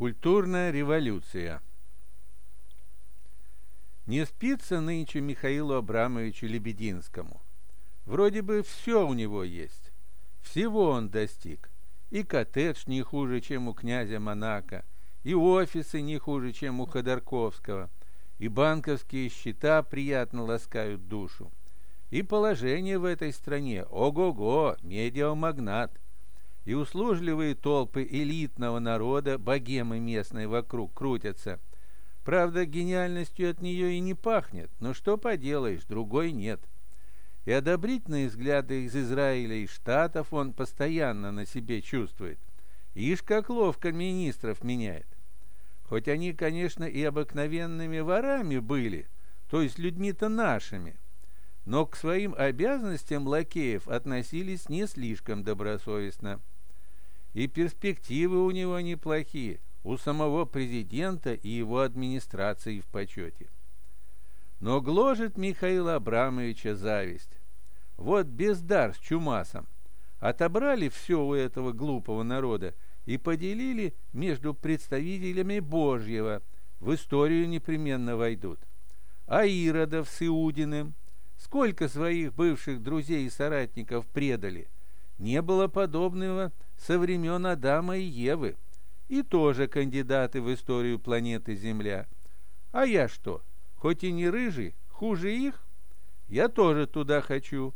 Культурная революция. Не спится нынче Михаилу Абрамовичу Лебединскому. Вроде бы все у него есть. Всего он достиг. И коттедж не хуже, чем у князя Монако, и офисы не хуже, чем у Ходорковского, и банковские счета приятно ласкают душу. И положение в этой стране ого-го, медиамагнат. И услужливые толпы элитного народа, богемы местные вокруг, крутятся. Правда, гениальностью от нее и не пахнет, но что поделаешь, другой нет. И одобрительные взгляды из Израиля и Штатов он постоянно на себе чувствует. Ишь, как ловко министров меняет. Хоть они, конечно, и обыкновенными ворами были, то есть людьми-то нашими, но к своим обязанностям лакеев относились не слишком добросовестно. И перспективы у него неплохие, у самого президента и его администрации в почете. Но гложет Михаила Абрамовича зависть. Вот бездар с чумасом. Отобрали все у этого глупого народа и поделили между представителями Божьего, в историю непременно войдут. А Иродов с Иудиным? Сколько своих бывших друзей и соратников предали? Не было подобного со времен Адама и Евы. И тоже кандидаты в историю планеты Земля. А я что, хоть и не рыжий, хуже их? Я тоже туда хочу.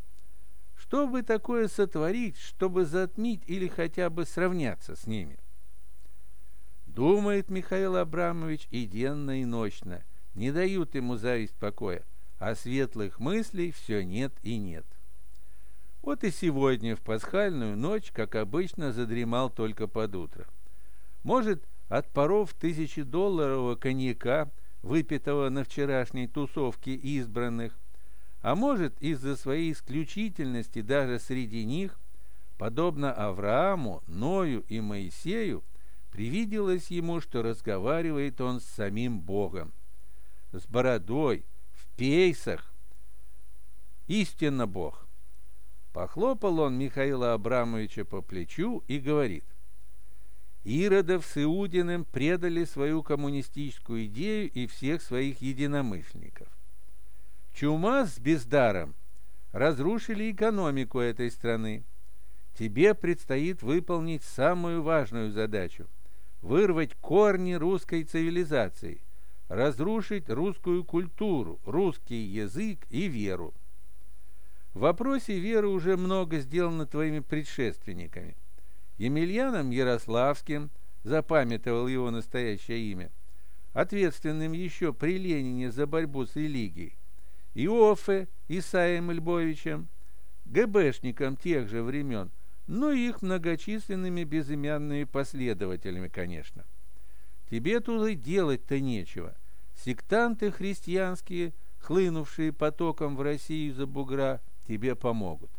Что бы такое сотворить, чтобы затмить или хотя бы сравняться с ними? Думает Михаил Абрамович и денно, и ночно. Не дают ему зависть покоя. А светлых мыслей все нет и нет. Вот и сегодня в пасхальную ночь, как обычно, задремал только под утро. Может, от паров $1000 коньяка, выпитого на вчерашней тусовке избранных, а может, из-за своей исключительности даже среди них, подобно Аврааму, Ною и Моисею, привиделось ему, что разговаривает он с самим Богом. С бородой, пейсах. Истинно Бог. Похлопал он Михаила Абрамовича по плечу и говорит: Иродов с Иудиным предали свою коммунистическую идею и всех своих единомышленников. Чумас с бездаром разрушили экономику этой страны. Тебе предстоит выполнить самую важную задачу – вырвать корни русской цивилизации, разрушить русскую культуру, русский язык и веру. В вопросе веры уже много сделано твоими предшественниками. Емельяном Ярославским, запамятовал его настоящее имя, ответственным еще при Ленине за борьбу с религией, Иоффе Исаем Львовичем, ГБшником тех же времен, но и их многочисленными безымянными последователями, конечно. Тебе тут и делать-то нечего. Сектанты христианские, хлынувшие потоком в Россию за бугра, тебе помогут.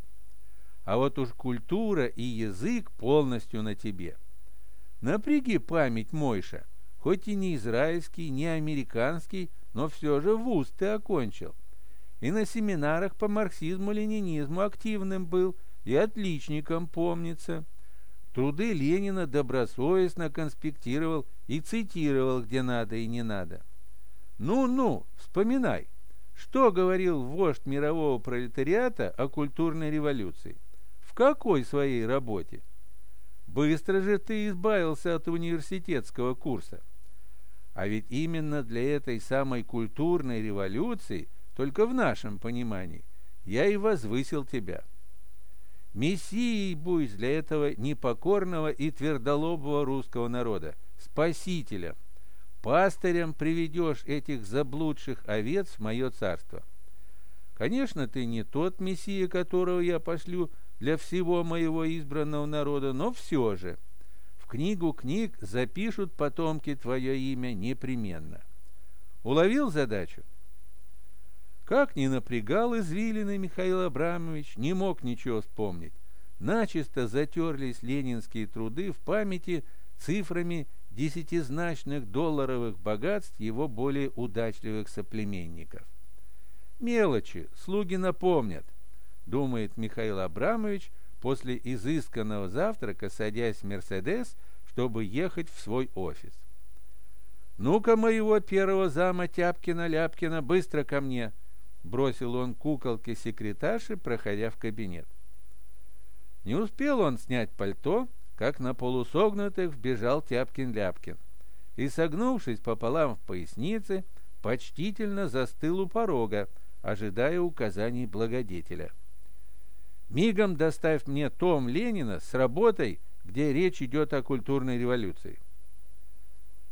А вот уж культура и язык полностью на тебе. Напряги память, Мойша, хоть и не израильский, не американский, но все же вуз ты окончил. И на семинарах по марксизму-ленинизму активным был, и отличником, помнится. Труды Ленина добросовестно конспектировал и цитировал где надо и не надо. Ну-ну, вспоминай, что говорил вождь мирового пролетариата о культурной революции? В какой своей работе? Быстро же ты избавился от университетского курса. А ведь именно для этой самой культурной революции, только в нашем понимании, я и возвысил тебя. Мессией будь для этого непокорного и твердолобого русского народа, спасителем. Пастырем приведешь этих заблудших овец в мое царство. Конечно, ты не тот мессия, которого я пошлю для всего моего избранного народа, но все же в книгу книг запишут потомки твое имя непременно. Уловил задачу? Как ни напрягал извилины Михаил Абрамович, не мог ничего вспомнить. Начисто затерлись ленинские труды в памяти цифрами десятизначных долларовых богатств его более удачливых соплеменников. «Мелочи, слуги напомнят», — думает Михаил Абрамович после изысканного завтрака, садясь в «Мерседес», чтобы ехать в свой офис. «Ну-ка моего первого зама Тяпкина-Ляпкина быстро ко мне!» — бросил он куколке-секретарше, проходя в кабинет. Не успел он снять пальто, как на полусогнутых вбежал Тяпкин-Ляпкин и, согнувшись пополам в пояснице, почтительно застыл у порога, ожидая указаний благодетеля. «Мигом доставь мне том Ленина с работой, где речь идет о культурной революции».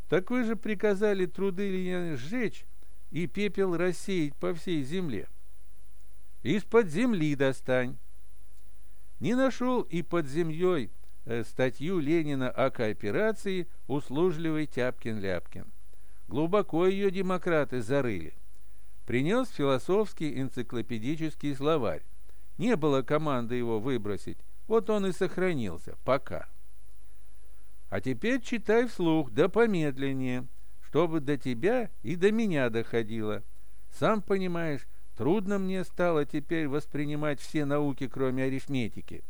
«Так вы же приказали труды Ленина сжечь и пепел рассеять по всей земле». «Из-под земли достань». Не нашел и под землей статью Ленина о кооперации услужливый Тяпкин-Ляпкин. Глубоко ее демократы зарыли. Принес философский энциклопедический словарь. Не было команды его выбросить, вот он и сохранился, пока. А теперь читай вслух, да помедленнее, чтобы до тебя и до меня доходило. Сам понимаешь, трудно мне стало теперь воспринимать все науки, кроме арифметики.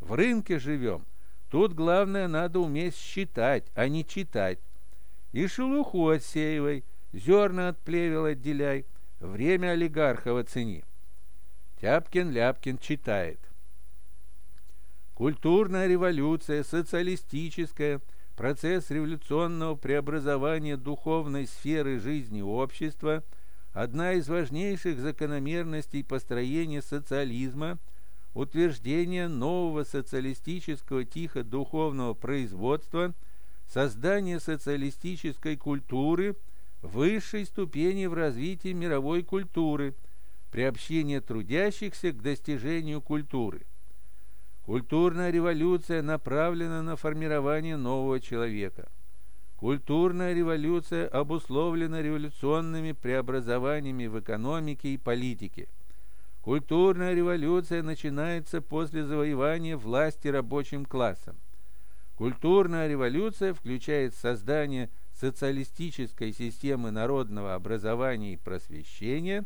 В рынке живем, тут главное надо уметь считать, а не читать. И шелуху отсеивай, зерна от плевел отделяй, время олигархов оцени». Тяпкин-Ляпкин читает. «Культурная революция, социалистическая, процесс революционного преобразования духовной сферы жизни общества, одна из важнейших закономерностей построения социализма, утверждение нового социалистического тихо-духовного производства, создание социалистической культуры, высшей ступени в развитии мировой культуры, приобщение трудящихся к достижению культуры. Культурная революция направлена на формирование нового человека. Культурная революция обусловлена революционными преобразованиями в экономике и политике. Культурная революция начинается после завоевания власти рабочим классом. Культурная революция включает создание социалистической системы народного образования и просвещения,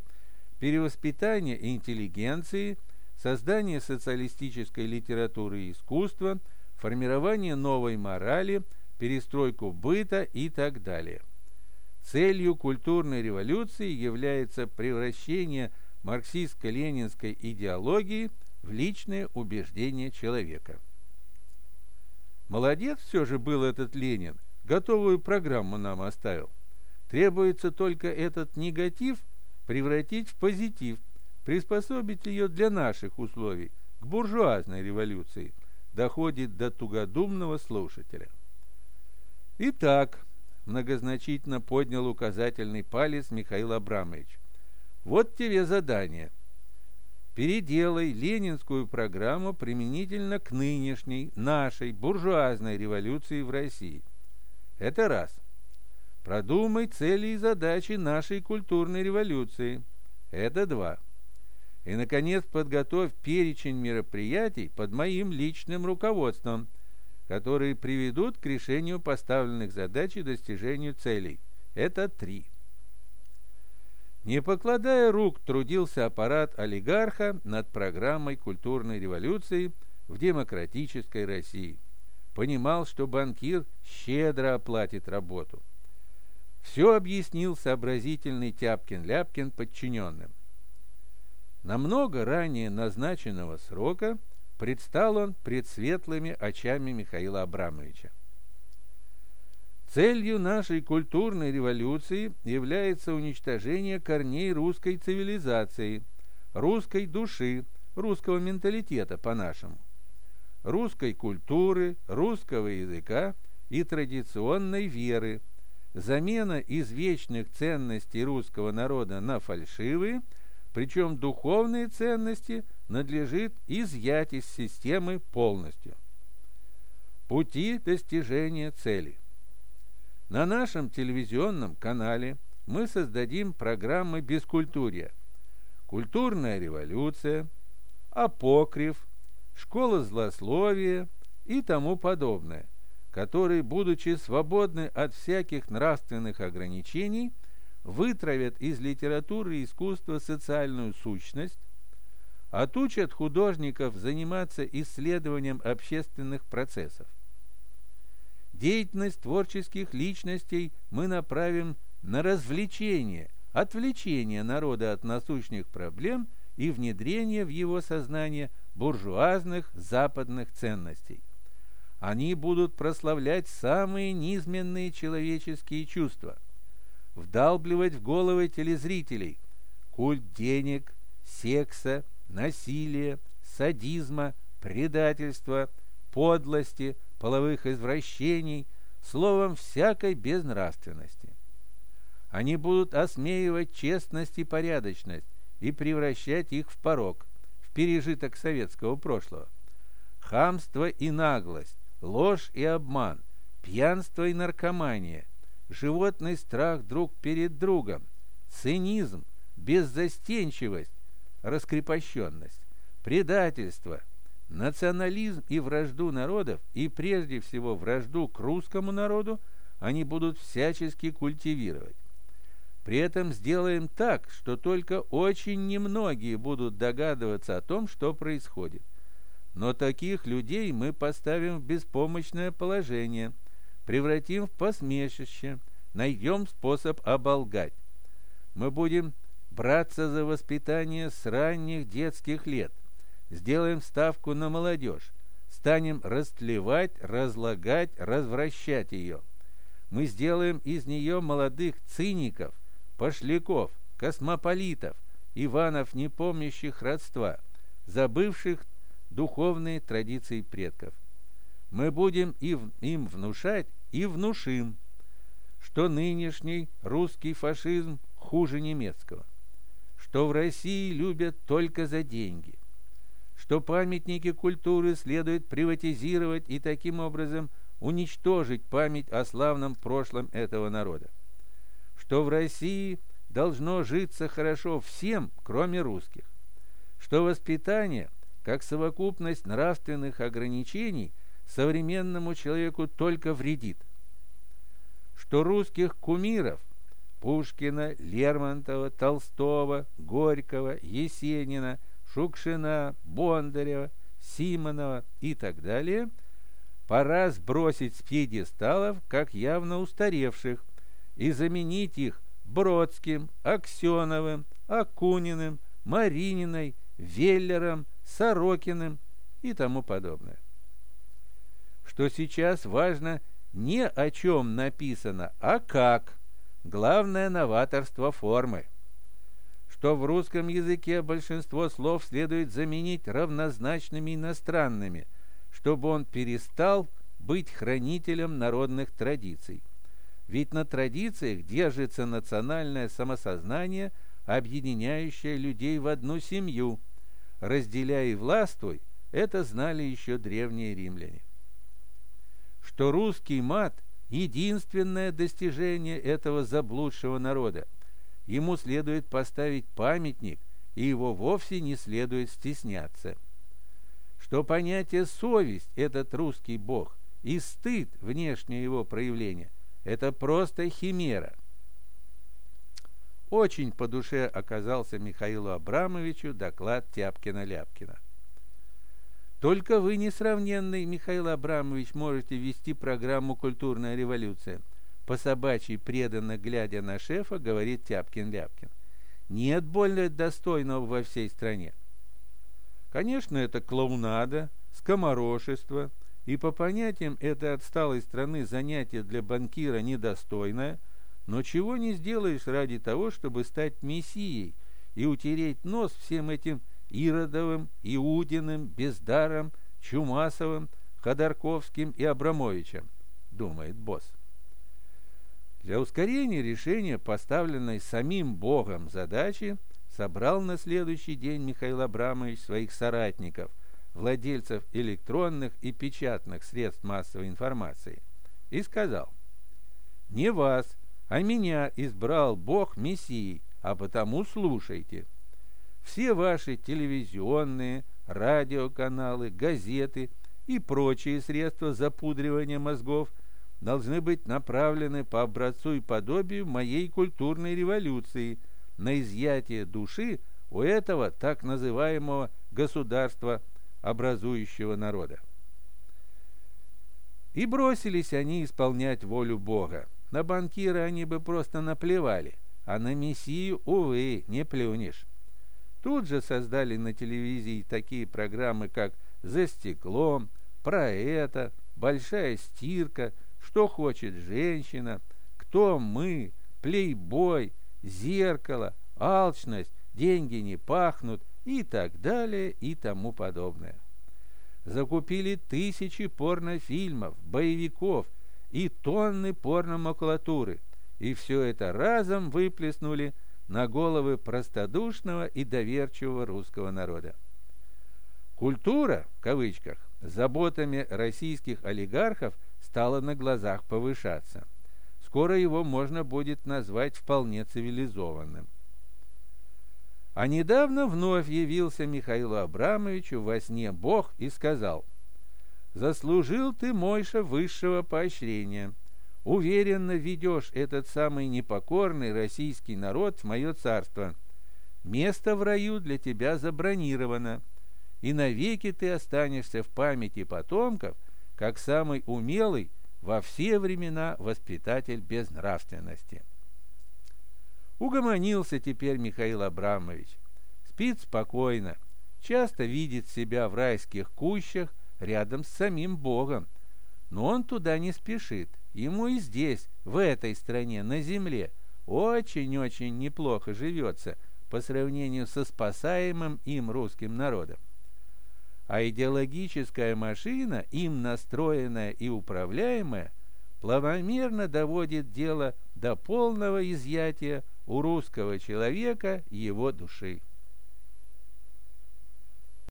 перевоспитание интеллигенции, создание социалистической литературы и искусства, формирование новой морали, перестройку быта и так далее. Целью культурной революции является превращение марксистско-ленинской идеологии в личное убеждение человека». Молодец все же был этот Ленин, готовую программу нам оставил. Требуется только этот негатив превратить в позитив, приспособить ее для наших условий, к буржуазной революции, доходит до тугодумного слушателя. «Итак», – многозначительно поднял указательный палец Михаил Абрамович, – «вот тебе задание. Переделай ленинскую программу применительно к нынешней, нашей, буржуазной революции в России. Это раз. Продумай цели и задачи нашей культурной революции. Это два. И, наконец, подготовь перечень мероприятий под моим личным руководством, которые приведут к решению поставленных задач и достижению целей. Это три». Не покладая рук, трудился аппарат олигарха над программой культурной революции в демократической России. Понимал, что банкир щедро оплатит работу. Все объяснил сообразительный Тяпкин-Ляпкин подчиненным. Намного ранее назначенного срока предстал он пред светлыми очами Михаила Абрамовича. «Целью нашей культурной революции является уничтожение корней русской цивилизации, русской души, русского менталитета по-нашему, русской культуры, русского языка и традиционной веры, замена извечных ценностей русского народа на фальшивые, причем духовные ценности надлежит изъять из системы полностью. Пути достижения цели. На нашем телевизионном канале мы создадим программы «Бескультурья», «Культурная революция», «Апокриф», «Школа злословия» и тому подобное, которые, будучи свободны от всяких нравственных ограничений, вытравят из литературы и искусства социальную сущность, отучат художников заниматься исследованием общественных процессов. Деятельность творческих личностей мы направим на развлечение, отвлечение народа от насущных проблем и внедрение в его сознание буржуазных западных ценностей. Они будут прославлять самые низменные человеческие чувства, вдалбливать в головы телезрителей культ денег, секса, насилия, садизма, предательства, подлости, половых извращений, словом, всякой безнравственности. Они будут осмеивать честность и порядочность и превращать их в порок, в пережиток советского прошлого. Хамство и наглость, ложь и обман, пьянство и наркомания, животный страх друг перед другом, цинизм, беззастенчивость, раскрепощенность, предательство, национализм и вражду народов, и прежде всего вражду к русскому народу, они будут всячески культивировать. При этом сделаем так, что только очень немногие будут догадываться о том, что происходит. Но таких людей мы поставим в беспомощное положение, превратим в посмешище, найдем способ оболгать. Мы будем браться за воспитание с ранних детских лет, сделаем ставку на молодежь, станем растлевать, разлагать, развращать ее. Мы сделаем из нее молодых циников, пошляков, космополитов, Иванов, не помнящих родства, забывших духовные традиции предков. Мы будем им внушать и внушим, что нынешний русский фашизм хуже немецкого, что в России любят только за деньги, что памятники культуры следует приватизировать и таким образом уничтожить память о славном прошлом этого народа, что в России должно житься хорошо всем, кроме русских, что воспитание, как совокупность нравственных ограничений, современному человеку только вредит, что русских кумиров Пушкина, Лермонтова, Толстого, Горького, Есенина, Шукшина, Бондарева, Симонова и так далее пора сбросить с пьедесталов как явно устаревших и заменить их Бродским, Аксёновым, Акуниным, Марининой, Веллером, Сорокиным и тому подобное. Что сейчас важно не о чем написано, а как. Главное новаторство формы. Что в русском языке большинство слов следует заменить равнозначными иностранными, чтобы он перестал быть хранителем народных традиций. Ведь на традициях держится национальное самосознание, объединяющее людей в одну семью. «Разделяй и властвуй» — это знали еще древние римляне. Что русский мат — единственное достижение этого заблудшего народа. Ему следует поставить памятник, и его вовсе не следует стесняться. Что понятие «совесть» — этот русский бог, и стыд, внешнее его проявление — это просто химера. Очень по душе оказался Михаилу Абрамовичу доклад Тяпкина-Ляпкина. Только вы, несравненный Михаил Абрамович, можете вести программу «Культурная революция», по собачьей преданно глядя на шефа, говорит Тяпкин-Ляпкин. Нет более достойного во всей стране. Конечно, это клоунада, скоморошество, и по понятиям этой отсталой страны занятие для банкира недостойное, но чего не сделаешь ради того, чтобы стать мессией и утереть нос всем этим Иродовым, Иудиным, Бездаром, Чумасовым, Ходорковским и Абрамовичем, думает босс. Для ускорения решения поставленной самим Богом задачи собрал на следующий день Михаил Абрамович своих соратников, владельцев электронных и печатных средств массовой информации, и сказал: «Не вас, а меня избрал Бог Мессией, а потому слушайте. Все ваши телевизионные, радиоканалы, газеты и прочие средства запудривания мозгов должны быть направлены по образцу и подобию моей культурной революции на изъятие души у этого так называемого государства, образующего народа». И бросились они исполнять волю Бога. На банкира они бы просто наплевали, а на мессию, увы, не плюнешь. Тут же создали на телевизии такие программы, как «За стеклом», «Про это», «Большая стирка», «Что хочет женщина», «Кто мы», «Плейбой», «Зеркало», «Алчность», «Деньги не пахнут» и так далее и тому подобное. Закупили тысячи порнофильмов, боевиков и тонны порномаклатуры, и все это разом выплеснули на головы простодушного и доверчивого русского народа. «Культура», в кавычках, заботами российских олигархов стала на глазах повышаться. Скоро его можно будет назвать вполне цивилизованным. А недавно вновь явился Михаилу Абрамовичу во сне Бог и сказал: «Заслужил ты, Мойша, высшего поощрения. Уверенно ведешь этот самый непокорный российский народ в мое царство. Место в раю для тебя забронировано, и навеки ты останешься в памяти потомков как самый умелый во все времена воспитатель безнравственности». Угомонился теперь Михаил Абрамович. Спит спокойно, часто видит себя в райских кущах рядом с самим Богом. Но он туда не спешит. Ему и здесь, в этой стране, на земле, очень-очень неплохо живется по сравнению со спасаемым им русским народом. А идеологическая машина, им настроенная и управляемая, плавомерно доводит дело до полного изъятия у русского человека его души.